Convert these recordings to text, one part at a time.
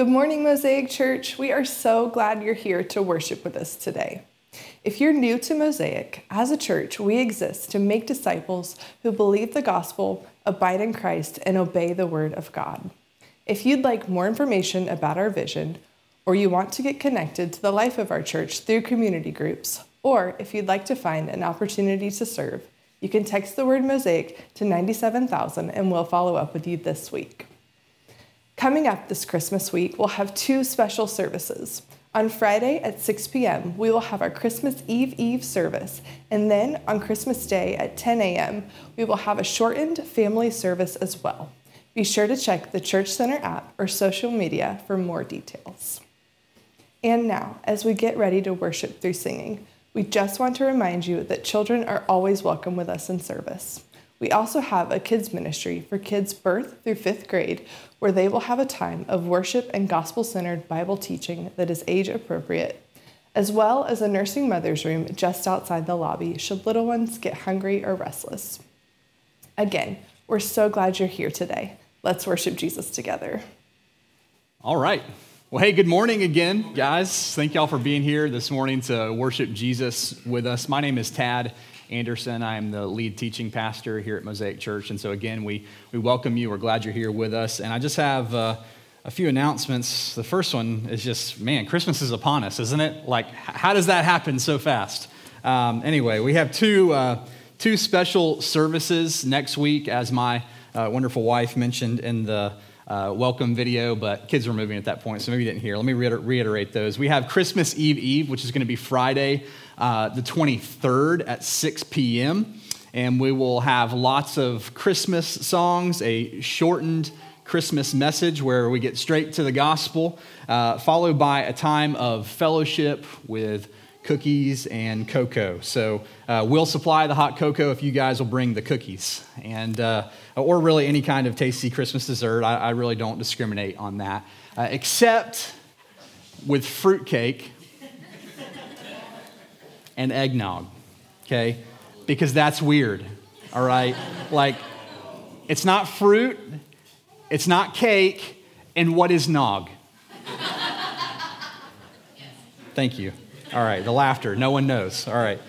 Good morning, Mosaic Church. We are so glad you're here to worship with us today. If you're new to Mosaic, as a church, we exist to make disciples who believe the gospel, abide in Christ, and obey the word of God. If you'd like more information about our vision, or you want to get connected to the life of our church through community groups, or if you'd like to find an opportunity to serve, you can text the word Mosaic to 97,000 and we'll follow up with you this week. Coming up this Christmas week, we'll have two special services. On Friday at 6 p.m., we will have our Christmas Eve service, and then on Christmas Day at 10 a.m., we will have a shortened family service as well. Be sure to check the Church Center app or social media for more details. And now, as we get ready to worship through singing, we just want to remind you that children are always welcome with us in service. We also have a kids ministry for kids birth through 5th grade, where they will have a time of worship and gospel-centered Bible teaching that is age-appropriate, as well as a nursing mother's room just outside the lobby should little ones get hungry or restless. Again, we're so glad you're here today. Let's worship Jesus together. All right. Well, hey, good morning again, guys. Thank y'all for being here this morning to worship Jesus with us. My name is Tad Anderson. I am the lead teaching pastor here at Mosaic Church. And so again, we welcome you. We're glad you're here with us. And I just have a few announcements. The first one is just, man, Christmas is upon us, isn't it? Like, how does that happen so fast? Anyway, we have two special services next week, as my wonderful wife mentioned in the welcome video, but kids were moving at that point, so maybe you didn't hear. Let me reiterate those. We have Christmas Eve, which is going to be Friday, the 23rd at 6 p.m., and we will have lots of Christmas songs, a shortened Christmas message where we get straight to the gospel, followed by a time of fellowship with cookies and cocoa. So we'll supply the hot cocoa if you guys will bring the cookies and or really any kind of tasty Christmas dessert. I really don't discriminate on that, except with fruitcake and eggnog, okay? Because that's weird, all right? Like, it's not fruit, it's not cake, and what is nog? Thank you. All right, the laughter. No one knows. All right.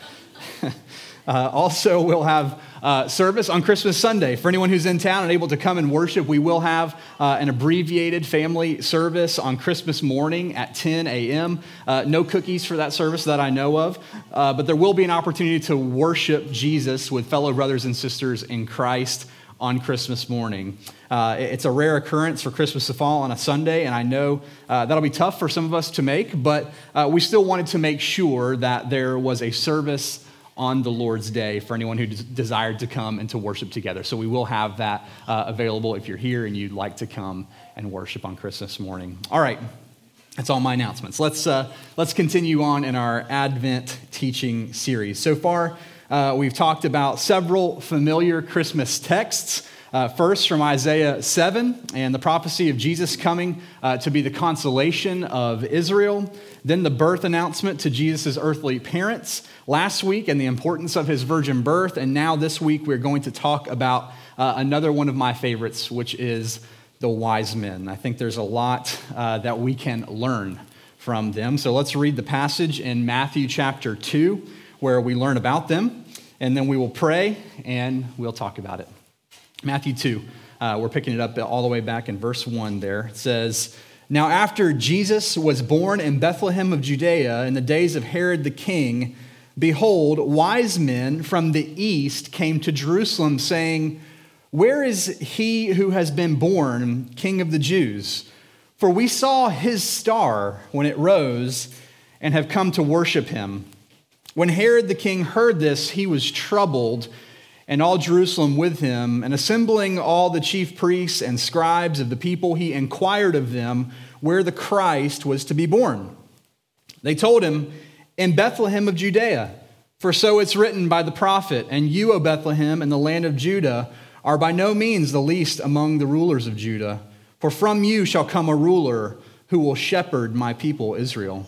Also, we'll have service on Christmas Sunday. For anyone who's in town and able to come and worship, we will have an abbreviated family service on Christmas morning at 10 a.m. No cookies for that service that I know of, but there will be an opportunity to worship Jesus with fellow brothers and sisters in Christ on Christmas morning. It's a rare occurrence for Christmas to fall on a Sunday, and I know that'll be tough for some of us to make, but we still wanted to make sure that there was a service on the Lord's Day for anyone who desired to come and to worship together. So we will have that available if you're here and you'd like to come and worship on Christmas morning. All right, that's all my announcements. Let's continue on in our Advent teaching series. So far, we've talked about several familiar Christmas texts. First, from Isaiah 7 and the prophecy of Jesus coming to be the consolation of Israel. Then the birth announcement to Jesus' earthly parents last week and the importance of his virgin birth. And now this week, we're going to talk about another one of my favorites, which is the wise men. I think there's a lot that we can learn from them. So let's read the passage in Matthew chapter 2, where we learn about them, and then we will pray, and we'll talk about it. Matthew 2, we're picking it up all the way back in verse 1 there. It says, "Now after Jesus was born in Bethlehem of Judea in the days of Herod the king, behold, wise men from the east came to Jerusalem, saying, 'Where is he who has been born, King of the Jews? For we saw his star when it rose and have come to worship him.' When Herod the king heard this, he was troubled, and all Jerusalem with him. And assembling all the chief priests and scribes of the people, he inquired of them where the Christ was to be born. They told him, 'In Bethlehem of Judea, for so it's written by the prophet, and you, O Bethlehem, in the land of Judah, are by no means the least among the rulers of Judah, for from you shall come a ruler who will shepherd my people Israel.'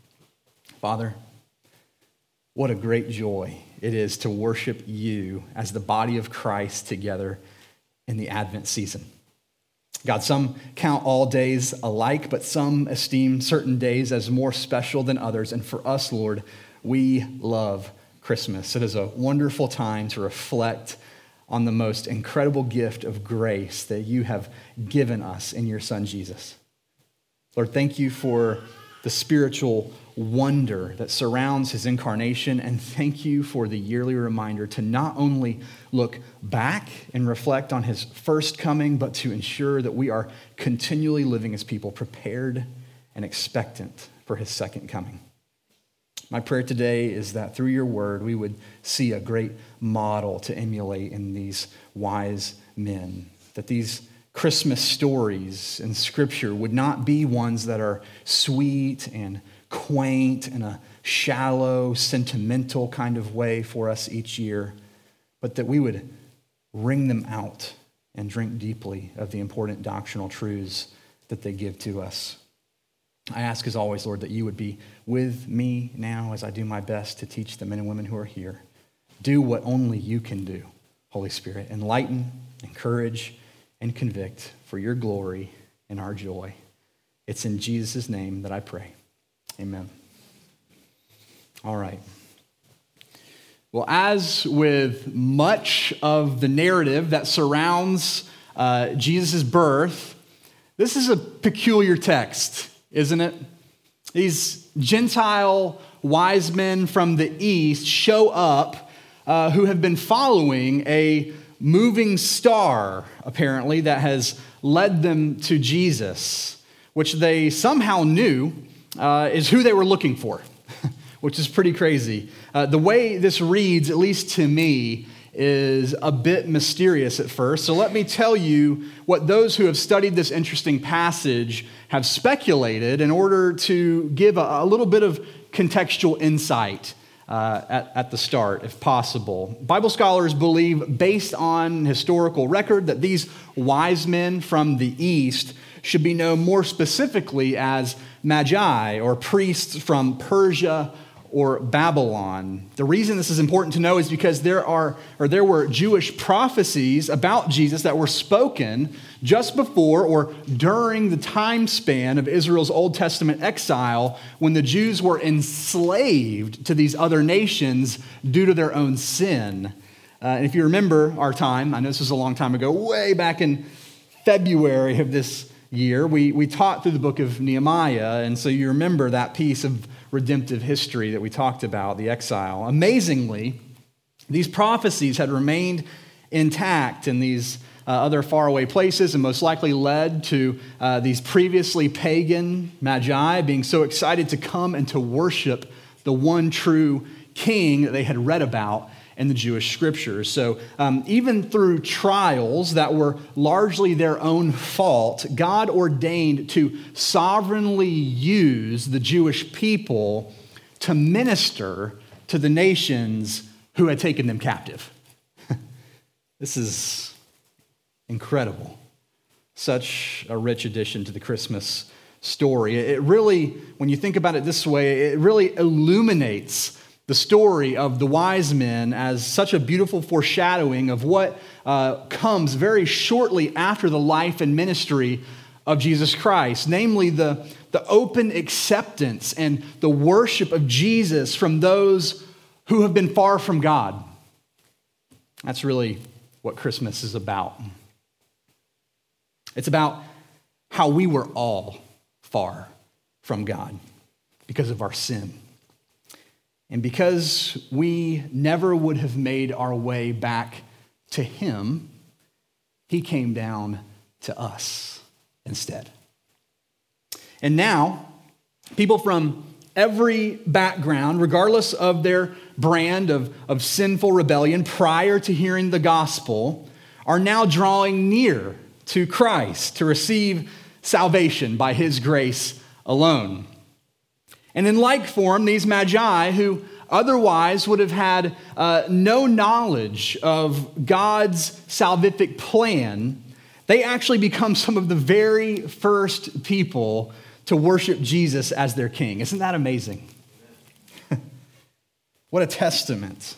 Father, what a great joy it is to worship you as the body of Christ together in the Advent season. God, some count all days alike, but some esteem certain days as more special than others. And for us, Lord, we love Christmas. It is a wonderful time to reflect on the most incredible gift of grace that you have given us in your Son, Jesus. Lord, thank you for the spiritual wonder that surrounds his incarnation, and thank you for the yearly reminder to not only look back and reflect on his first coming, but to ensure that we are continually living as people prepared and expectant for his second coming. My prayer today is that through your word, we would see a great model to emulate in these wise men, that these Christmas stories in Scripture would not be ones that are sweet and quaint in a shallow, sentimental kind of way for us each year, but that we would wring them out and drink deeply of the important doctrinal truths that they give to us. I ask, as always, Lord, that you would be with me now as I do my best to teach the men and women who are here. Do what only you can do, Holy Spirit. Enlighten, encourage, and convict for your glory and our joy. It's in Jesus' name that I pray. Amen. All right. Well, as with much of the narrative that surrounds Jesus' birth, this is a peculiar text, isn't it? These Gentile wise men from the east show up who have been following a moving star, apparently, that has led them to Jesus, which they somehow knew is who they were looking for, which is pretty crazy. The way this reads, at least to me, is a bit mysterious at first. So let me tell you what those who have studied this interesting passage have speculated in order to give a little bit of contextual insight at the start, if possible. Bible scholars believe, based on historical record, that these wise men from the East should be known more specifically as Magi, or priests from Persia or Babylon. The reason this is important to know is because there were Jewish prophecies about Jesus that were spoken just before or during the time span of Israel's Old Testament exile, when the Jews were enslaved to these other nations due to their own sin. And if you remember our time, I know this was a long time ago, way back in February of this year, we taught through the book of Nehemiah, and so you remember that piece of redemptive history that we talked about, the exile. Amazingly, these prophecies had remained intact in these other faraway places, and most likely led to these previously pagan Magi being so excited to come and to worship the one true king that they had read about in the Jewish scriptures. So even through trials that were largely their own fault, God ordained to sovereignly use the Jewish people to minister to the nations who had taken them captive. This is incredible. Such a rich addition to the Christmas story. It really, when you think about it this way, it really illuminates the story of the wise men as such a beautiful foreshadowing of what comes very shortly after the life and ministry of Jesus Christ, namely the open acceptance and the worship of Jesus from those who have been far from God. That's really what Christmas is about. It's about how we were all far from God because of our sin. And because we never would have made our way back to him, he came down to us instead. And now, people from every background, regardless of their brand of sinful rebellion prior to hearing the gospel, are now drawing near to Christ to receive salvation by his grace alone. And in like form, these Magi, who otherwise would have had no knowledge of God's salvific plan, they actually become some of the very first people to worship Jesus as their king. Isn't that amazing? What a testament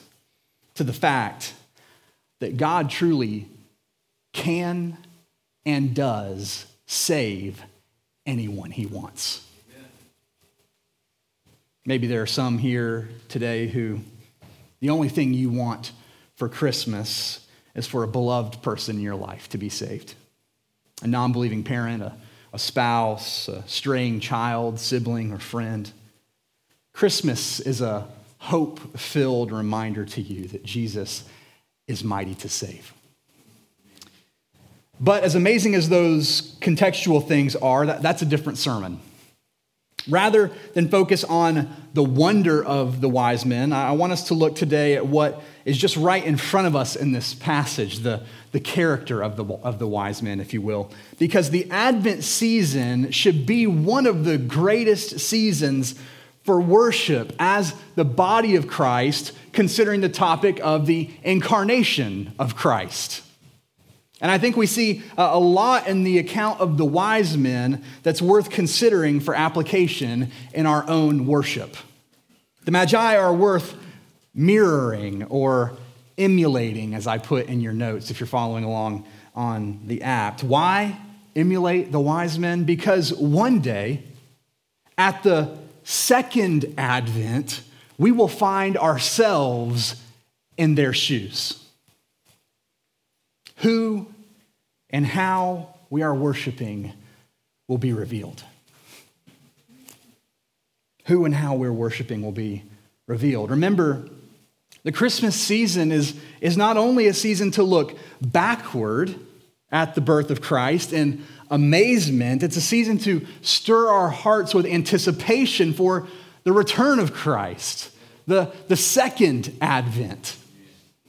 to the fact that God truly can and does save anyone he wants. Maybe there are some here today who the only thing you want for Christmas is for a beloved person in your life to be saved. A non-believing parent, a spouse, a straying child, sibling, or friend. Christmas is a hope-filled reminder to you that Jesus is mighty to save. But as amazing as those contextual things are, that's a different sermon. Rather than focus on the wonder of the wise men, I want us to look today at what is just right in front of us in this passage, the character of the wise men, if you will. Because the Advent season should be one of the greatest seasons for worship as the body of Christ, considering the topic of the incarnation of Christ. And I think we see a lot in the account of the wise men that's worth considering for application in our own worship. The Magi are worth mirroring or emulating, as I put in your notes, if you're following along on the app. Why emulate the wise men? Because one day, at the second advent, we will find ourselves in their shoes. Who and how we are worshiping will be revealed. Who and how we're worshiping will be revealed. Remember, the Christmas season is not only a season to look backward at the birth of Christ in amazement, it's a season to stir our hearts with anticipation for the return of Christ, the second advent.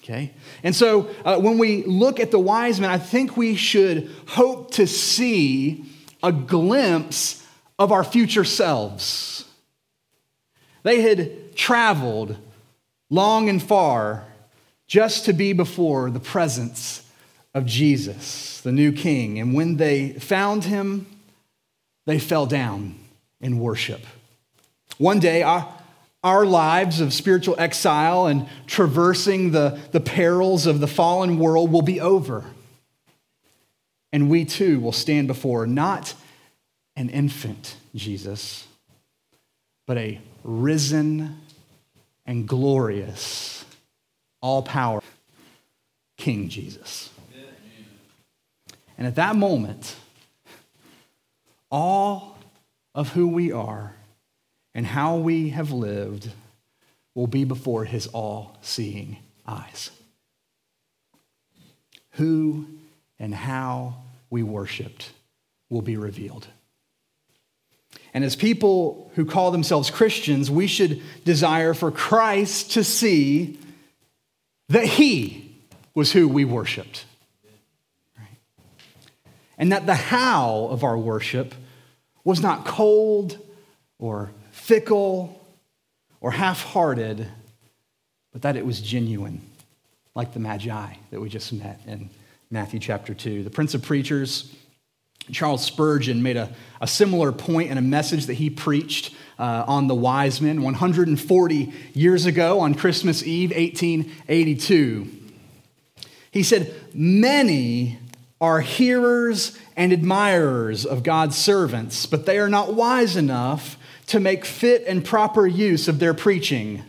Okay, and so when we look at the wise men, I think we should hope to see a glimpse of our future selves. They had traveled long and far just to be before the presence of Jesus, the new king. And when they found him, they fell down in worship. One day, our lives of spiritual exile and traversing the perils of the fallen world will be over. And we too will stand before not an infant Jesus, but a risen and glorious, all-powerful King Jesus. And at that moment, all of who we are and how we have lived will be before his all-seeing eyes. Who and how we worshiped will be revealed. And as people who call themselves Christians, we should desire for Christ to see that he was who we worshiped. Right? And that the how of our worship was not cold or fickle or half-hearted, but that it was genuine, like the Magi that we just met in Matthew chapter 2. The Prince of Preachers, Charles Spurgeon, made a similar point in a message that he preached on the wise men 140 years ago on Christmas Eve, 1882. He said, "Many are hearers and admirers of God's servants, but they are not wise enough to make fit and proper use of their preaching.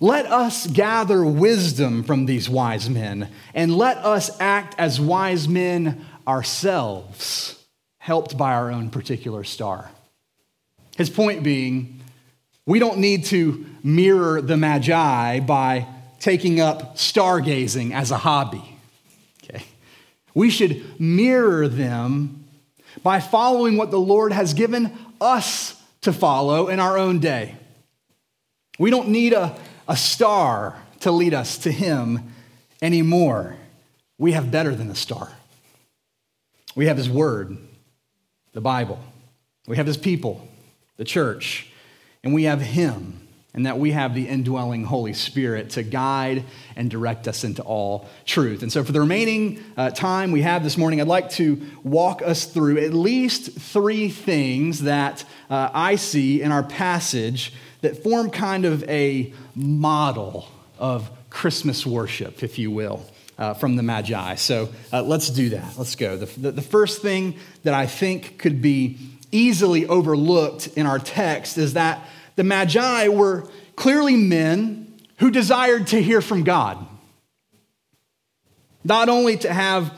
Let us gather wisdom from these wise men, and let us act as wise men ourselves, helped by our own particular star." His point being, we don't need to mirror the Magi by taking up stargazing as a hobby. Okay? We should mirror them by following what the Lord has given us to follow in our own day. We don't need a star to lead us to him anymore. We have better than a star. We have his word, the Bible. We have his people, the church. And we have him, and that we have the indwelling Holy Spirit to guide and direct us into all truth. And so for the remaining time we have this morning, I'd like to walk us through at least three things that I see in our passage that form kind of a model of Christmas worship, if you will, from the Magi. So let's do that. Let's go. The first thing that I think could be easily overlooked in our text is that the Magi were clearly men who desired to hear from God. Not only to have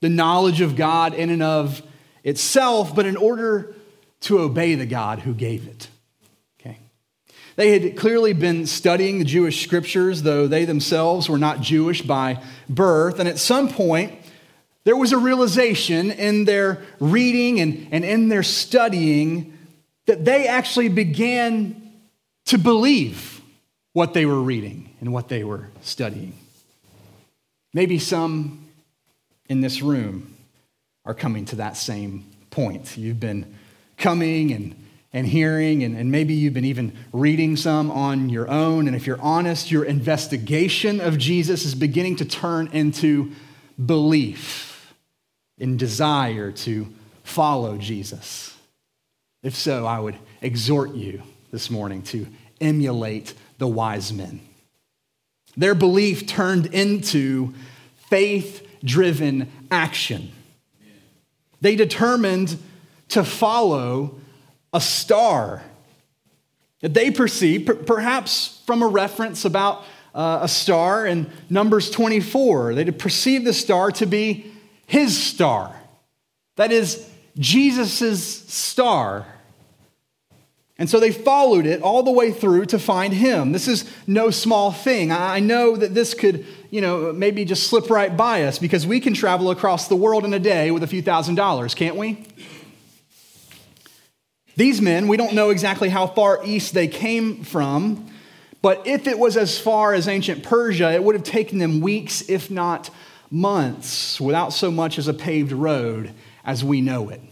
the knowledge of God in and of itself, but in order to obey the God who gave it. They had clearly been studying the Jewish scriptures, though they themselves were not Jewish by birth. And at some point, there was a realization in their reading and in their studying that they actually began to believe what they were reading and what they were studying. Maybe some in this room are coming to that same point. You've been coming and hearing, and maybe you've been even reading some on your own. And if you're honest, your investigation of Jesus is beginning to turn into belief and desire to follow Jesus. If so, I would exhort you this morning to emulate the wise men. Their belief turned into faith-driven action. They determined to follow a star that they perceived, perhaps from a reference about a star in Numbers 24. They perceived the star to be his star. That is Jesus's star. And so they followed it all the way through to find him. This is no small thing. I know that this could, maybe just slip right by us, because we can travel across the world in a day with a few $1,000s, can't we? These men, we don't know exactly how far east they came from, but if it was as far as ancient Persia, it would have taken them weeks, if not months, without so much as a paved road as we know it.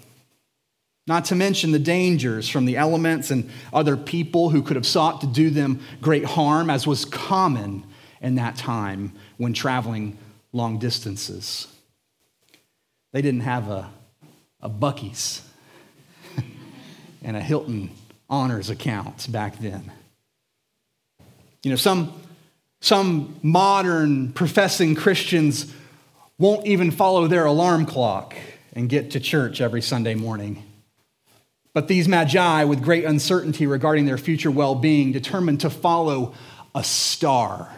Not to mention the dangers from the elements and other people who could have sought to do them great harm, as was common in that time when traveling long distances. They didn't have a Buc-ee's and a Hilton Honors account back then. Some modern professing Christians won't even follow their alarm clock and get to church every Sunday morning. But these Magi, with great uncertainty regarding their future well-being, determined to follow a star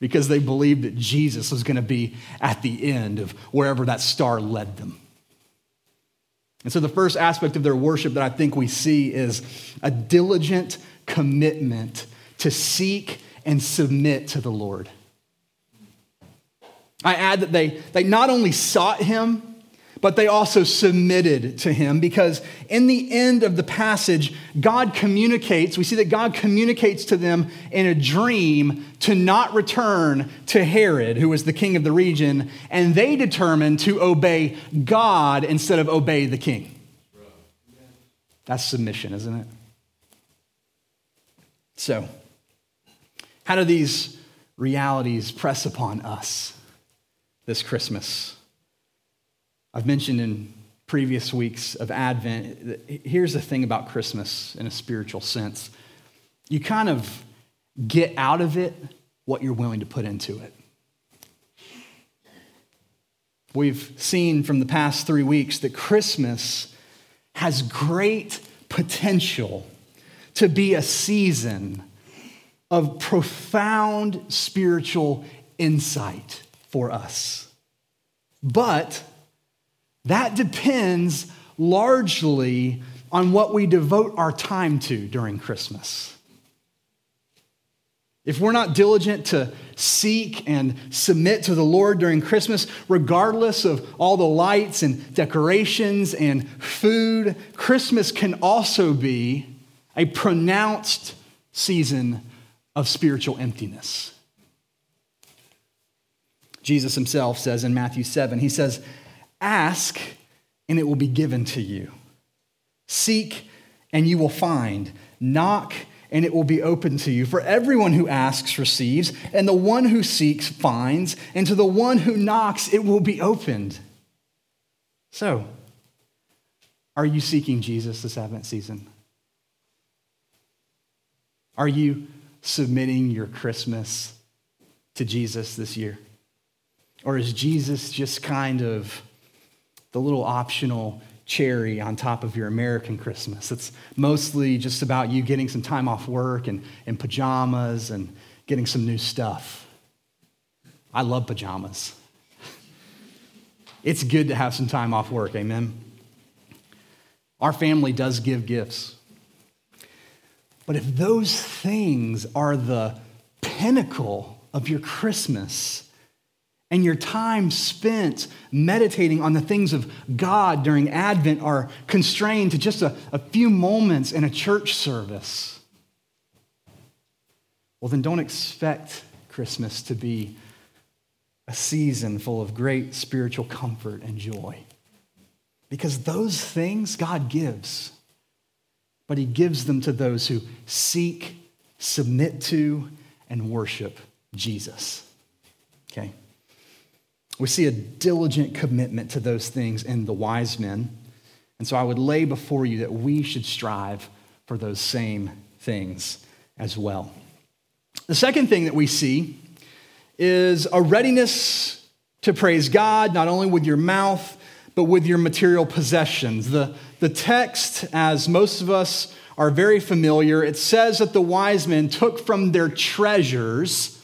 because they believed that Jesus was going to be at the end of wherever that star led them. And so the first aspect of their worship that I think we see is a diligent commitment to seek and submit to the Lord. I add that they not only sought him, but they also submitted to him, because in the end of the passage, we see that God communicates to them in a dream to not return to Herod, who was the king of the region, and they determined to obey God instead of obey the king. That's submission, isn't it? So, how do these realities press upon us this Christmas? I've mentioned in previous weeks of Advent that here's the thing about Christmas in a spiritual sense. You kind of get out of it what you're willing to put into it. We've seen from the past 3 weeks that Christmas has great potential to be a season of profound spiritual insight for us. But that depends largely on what we devote our time to during Christmas. If we're not diligent to seek and submit to the Lord during Christmas, regardless of all the lights and decorations and food, Christmas can also be a pronounced season of spiritual emptiness. Jesus himself says in Matthew 7, he says, "Ask and it will be given to you. Seek and you will find. Knock and it will be open to you. For everyone who asks receives, and the one who seeks finds, and to the one who knocks it will be opened." So, are you seeking Jesus this Advent season? Are you submitting your Christmas to Jesus this year? Or is Jesus just kind of the little optional cherry on top of your American Christmas? It's mostly just about you getting some time off work and pajamas and getting some new stuff. I love pajamas. It's good to have some time off work, amen? Our family does give gifts. But if those things are the pinnacle of your Christmas and your time spent meditating on the things of God during Advent are constrained to just a few moments in a church service, well, then don't expect Christmas to be a season full of great spiritual comfort and joy. Because those things God gives, but he gives them to those who seek, submit to, and worship Jesus. Okay? We see a diligent commitment to those things in the wise men. And so I would lay before you that we should strive for those same things as well. The second thing that we see is a readiness to praise God, not only with your mouth, but with your material possessions. The text, as most of us are very familiar, it says that the wise men took from their treasures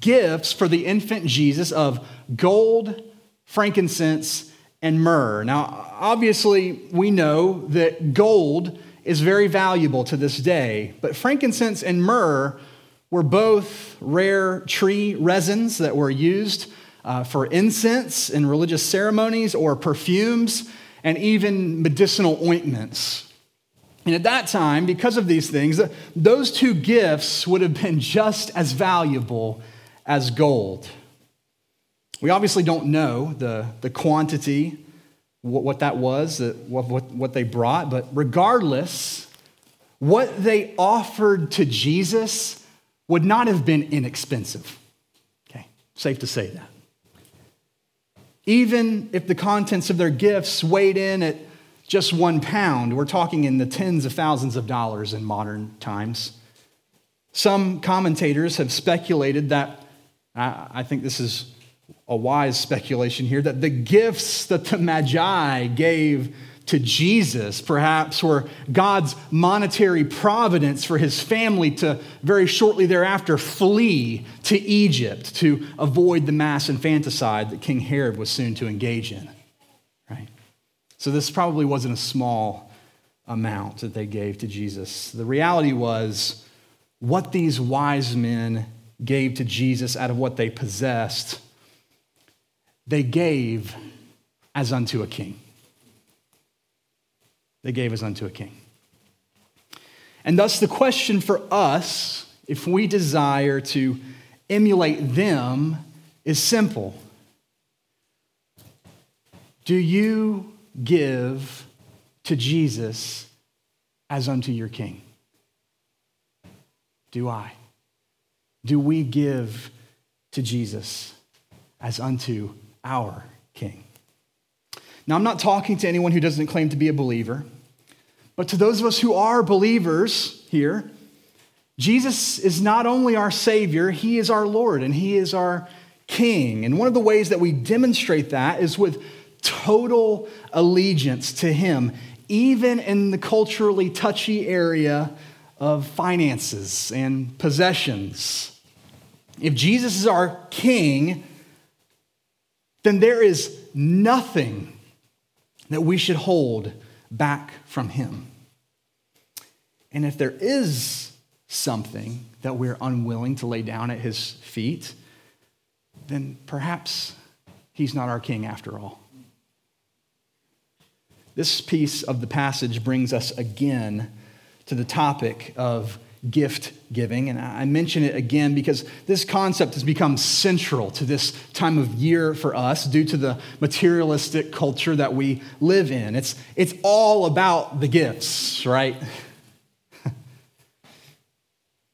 gifts for the infant Jesus of gold, frankincense, and myrrh. Now, obviously, we know that gold is very valuable to this day, but frankincense and myrrh were both rare tree resins that were used for incense in religious ceremonies or perfumes and even medicinal ointments. And at that time, because of these things, those two gifts would have been just as valuable as gold. We obviously don't know the quantity, what that was, what they brought, but regardless, what they offered to Jesus would not have been inexpensive. Okay, safe to say that. Even if the contents of their gifts weighed in at just 1 pound, we're talking in the tens of thousands of dollars in modern times. Some commentators have speculated that, I think this is a wise speculation here, that the gifts that the Magi gave to Jesus perhaps were God's monetary providence for his family to very shortly thereafter flee to Egypt to avoid the mass infanticide that King Herod was soon to engage in. So this probably wasn't a small amount that they gave to Jesus. The reality was what these wise men gave to Jesus out of what they possessed, they gave as unto a king. They gave as unto a king. And thus the question for us, if we desire to emulate them, is simple. Do you give to Jesus as unto your King? Do I? Do we give to Jesus as unto our King? Now, I'm not talking to anyone who doesn't claim to be a believer, but to those of us who are believers here, Jesus is not only our Savior, he is our Lord and he is our King. And one of the ways that we demonstrate that is with total allegiance to him, even in the culturally touchy area of finances and possessions. If Jesus is our king, then there is nothing that we should hold back from him. And if there is something that we're unwilling to lay down at his feet, then perhaps he's not our king after all. This piece of the passage brings us again to the topic of gift giving. And I mention it again because this concept has become central to this time of year for us due to the materialistic culture that we live in. It's all about the gifts, right?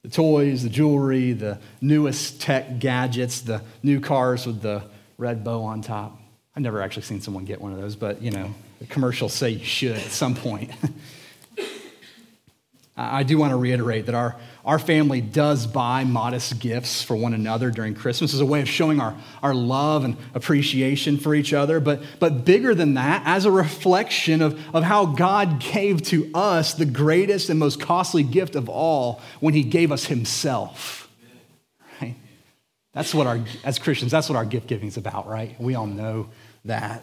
The toys, the jewelry, the newest tech gadgets, the new cars with the red bow on top. I've never actually seen someone get one of those, but, you know, the commercials say you should at some point. I do want to reiterate that our family does buy modest gifts for one another during Christmas as a way of showing our love and appreciation for each other. But bigger than that, as a reflection of how God gave to us the greatest and most costly gift of all when he gave us himself. Right? That's what as Christians, that's what our gift giving is about, right? We all know that.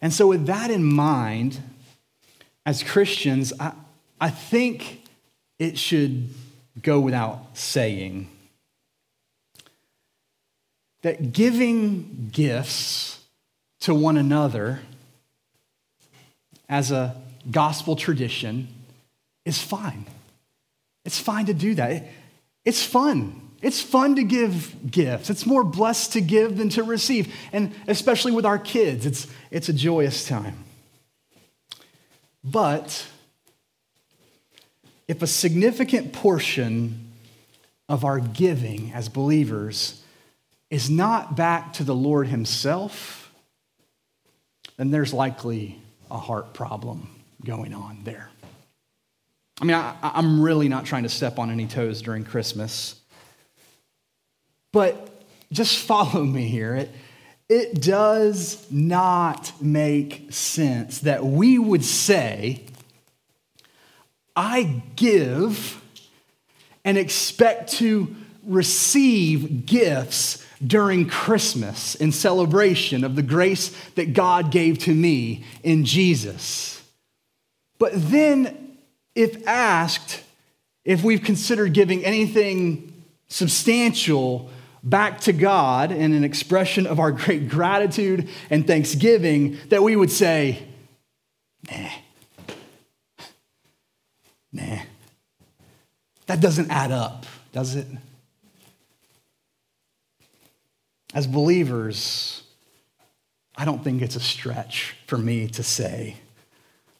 And so with that in mind, as Christians, I think it should go without saying that giving gifts to one another as a gospel tradition is fine. It's fine to do that. It's fun. It's fun to give gifts. It's more blessed to give than to receive. And especially with our kids, it's a joyous time. But if a significant portion of our giving as believers is not back to the Lord himself, then there's likely a heart problem going on there. I mean, I'm really not trying to step on any toes during Christmas, but just follow me here. It does not make sense that we would say, I give and expect to receive gifts during Christmas in celebration of the grace that God gave to me in Jesus. But then, if asked, if we've considered giving anything substantial back to God in an expression of our great gratitude and thanksgiving, that we would say, nah, that doesn't add up, does it? As believers, I don't think it's a stretch for me to say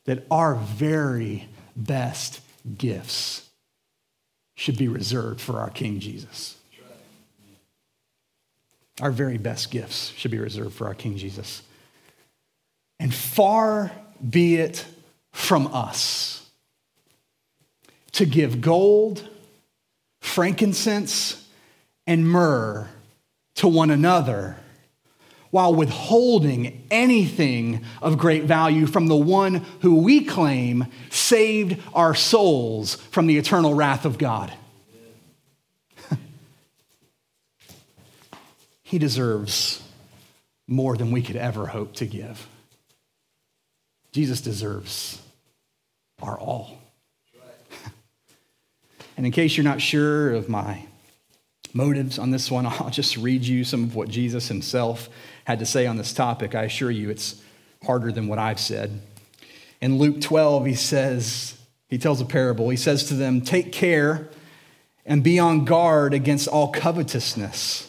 that our very best gifts should be reserved for our King Jesus. Our very best gifts should be reserved for our King Jesus. And far be it from us to give gold, frankincense, and myrrh to one another while withholding anything of great value from the one who we claim saved our souls from the eternal wrath of God. He deserves more than we could ever hope to give. Jesus deserves our all. And in case you're not sure of my motives on this one, I'll just read you some of what Jesus himself had to say on this topic. I assure you it's harder than what I've said. In Luke 12, he tells a parable. He says to them, "Take care and be on guard against all covetousness,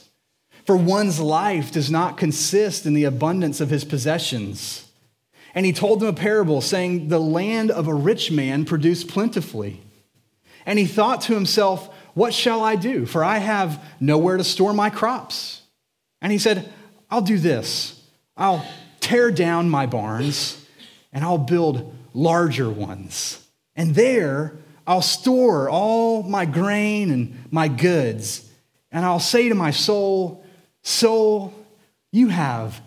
for one's life does not consist in the abundance of his possessions." And he told them a parable, saying, "The land of a rich man produced plentifully. And he thought to himself, 'What shall I do? For I have nowhere to store my crops.' And he said, 'I'll do this. I'll tear down my barns and I'll build larger ones. And there I'll store all my grain and my goods. And I'll say to my soul, soul, you have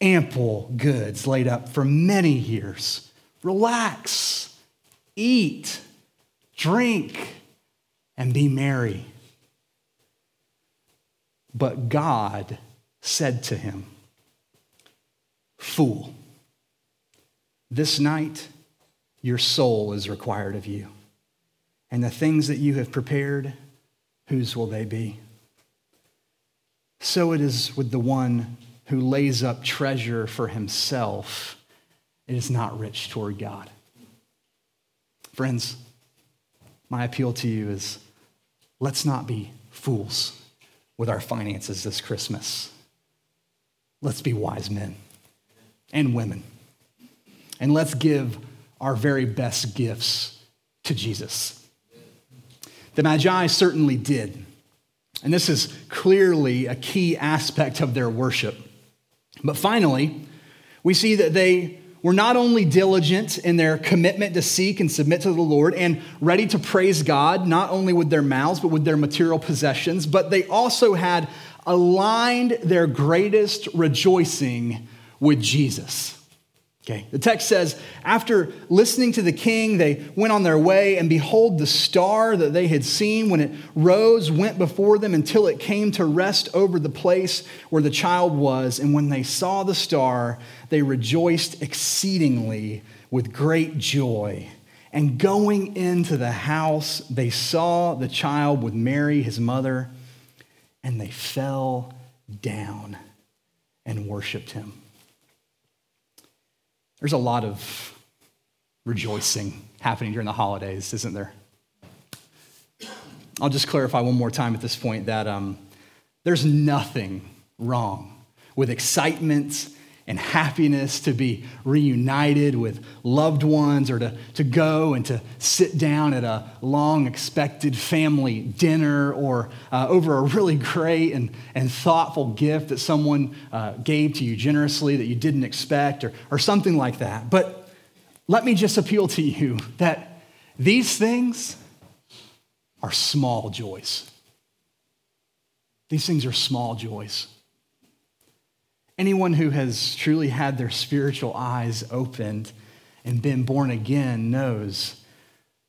ample goods laid up for many years. Relax, eat, drink, and be merry.' But God said to him, 'Fool, This night, your soul is required of you. And the things that you have prepared, whose will they be? So it is with the one who lays up treasure for himself. It is not rich toward God. Friends, my appeal to you is, let's not be fools with our finances this Christmas. Let's be wise men and women. And let's give our very best gifts to Jesus. The Magi certainly did. And this is clearly a key aspect of their worship. But finally, we see that they were not only diligent in their commitment to seek and submit to the Lord and ready to praise God, not only with their mouths, but with their material possessions, but they also had aligned their greatest rejoicing with Jesus. Okay. The text says, after listening to the king, they went on their way, and behold, the star that they had seen when it rose went before them until it came to rest over the place where the child was. And when they saw the star, they rejoiced exceedingly with great joy. And going into the house, they saw the child with Mary, his mother, and they fell down and worshiped him. There's a lot of rejoicing happening during the holidays, isn't there? I'll just clarify one more time at this point that there's nothing wrong with excitement and happiness to be reunited with loved ones or to go and to sit down at a long-expected family dinner or over a really great and thoughtful gift that someone gave to you generously that you didn't expect or something like that. But let me just appeal to you that these things are small joys. These things are small joys. Anyone who has truly had their spiritual eyes opened and been born again knows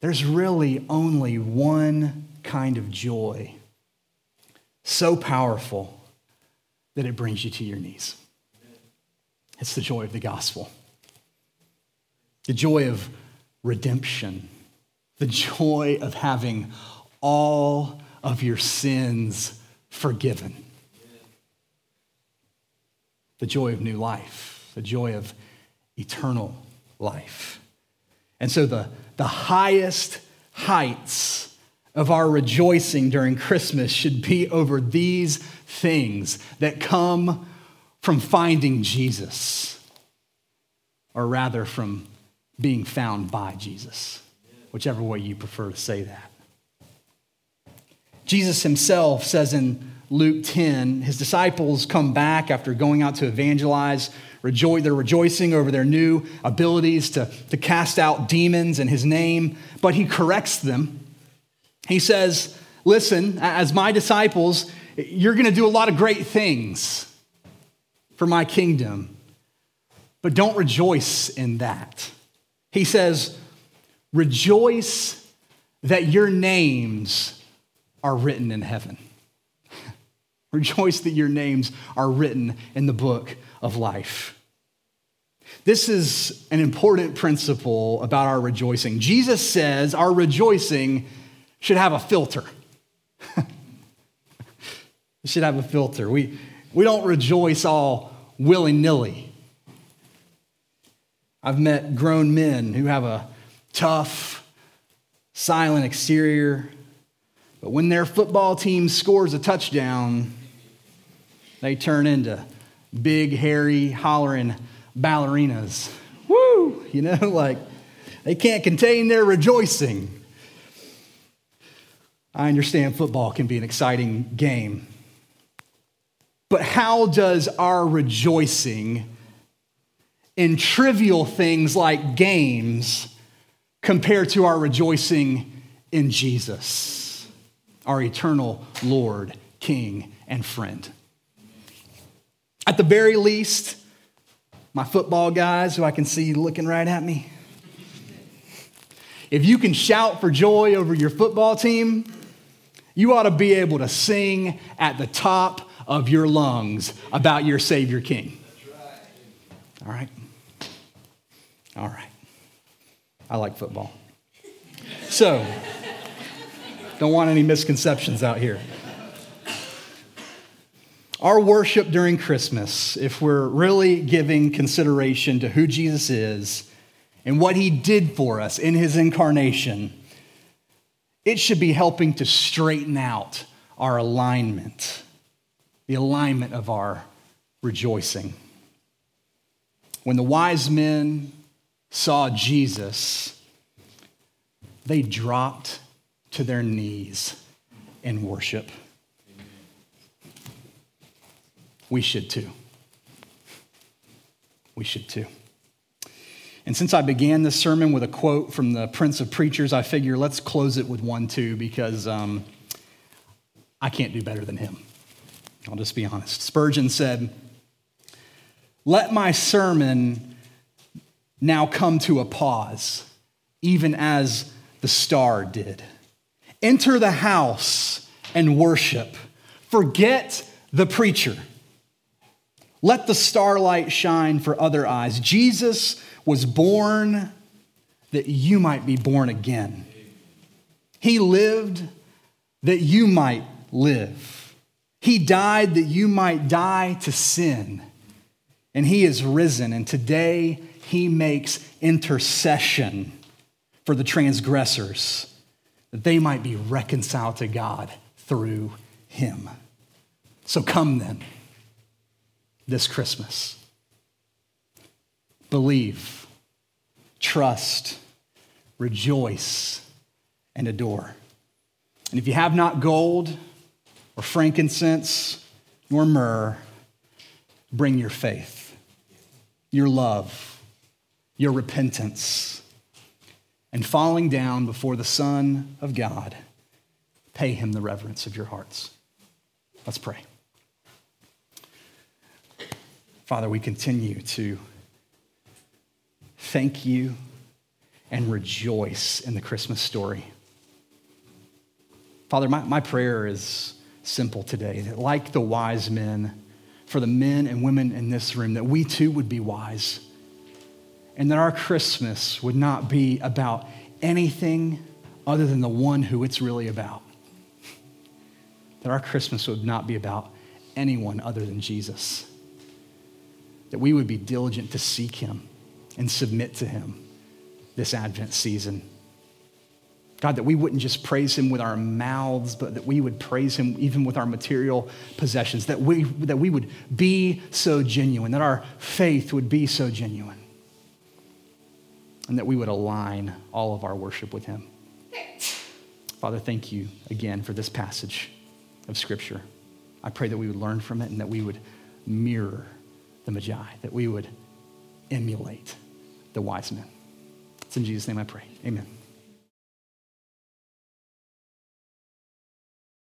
there's really only one kind of joy so powerful that it brings you to your knees. It's the joy of the gospel, the joy of redemption, the joy of having all of your sins forgiven. The joy of new life, the joy of eternal life. And so the highest heights of our rejoicing during Christmas should be over these things that come from finding Jesus, or rather from being found by Jesus, whichever way you prefer to say that. Jesus himself says in Luke 10, his disciples come back after going out to evangelize. They're rejoicing over their new abilities to cast out demons in his name, but he corrects them. He says, listen, as my disciples, you're going to do a lot of great things for my kingdom, but don't rejoice in that. He says, rejoice that your names are written in heaven. Rejoice that your names are written in the book of life. This is an important principle about our rejoicing. Jesus says our rejoicing should have a filter. It should have a filter. We don't rejoice all willy-nilly. I've met grown men who have a tough, silent exterior, but when their football team scores a touchdown, they turn into big, hairy, hollering ballerinas. Woo! You know, like they can't contain their rejoicing. I understand football can be an exciting game. But how does our rejoicing in trivial things like games compare to our rejoicing in Jesus, our eternal Lord, King, and friend? At the very least, my football guys who I can see looking right at me, if you can shout for joy over your football team, you ought to be able to sing at the top of your lungs about your Savior King. All right? All right. I like football. So, don't want any misconceptions out here. Our worship during Christmas, if we're really giving consideration to who Jesus is and what he did for us in his incarnation, it should be helping to straighten out our alignment, the alignment of our rejoicing. When the wise men saw Jesus, they dropped to their knees in worship. We should too. We should too. And since I began this sermon with a quote from the Prince of Preachers, I figure let's close it with one too, because I can't do better than him. I'll just be honest. Spurgeon said, "Let my sermon now come to a pause, even as the star did. Enter the house and worship. Forget the preacher. Let the starlight shine for other eyes. Jesus was born that you might be born again. He lived that you might live. He died that you might die to sin. And he is risen. And today he makes intercession for the transgressors, that they might be reconciled to God through him. So come then, this Christmas. Believe, trust, rejoice, and adore. And if you have not gold or frankincense nor myrrh, bring your faith, your love, your repentance, and falling down before the Son of God, pay him the reverence of your hearts." Let's pray. Father, we continue to thank you and rejoice in the Christmas story. Father, my prayer is simple today, that like the wise men, for the men and women in this room, that we too would be wise, and that our Christmas would not be about anything other than the one who it's really about. That our Christmas would not be about anyone other than Jesus. That we would be diligent to seek him and submit to him this Advent season. God, that we wouldn't just praise him with our mouths, but that we would praise him even with our material possessions. That we would be so genuine, that our faith would be so genuine. And that we would align all of our worship with him. Father, thank you again for this passage of Scripture. I pray that we would learn from it and that we would mirror the Magi, that we would emulate the wise men. It's in Jesus' name I pray. Amen.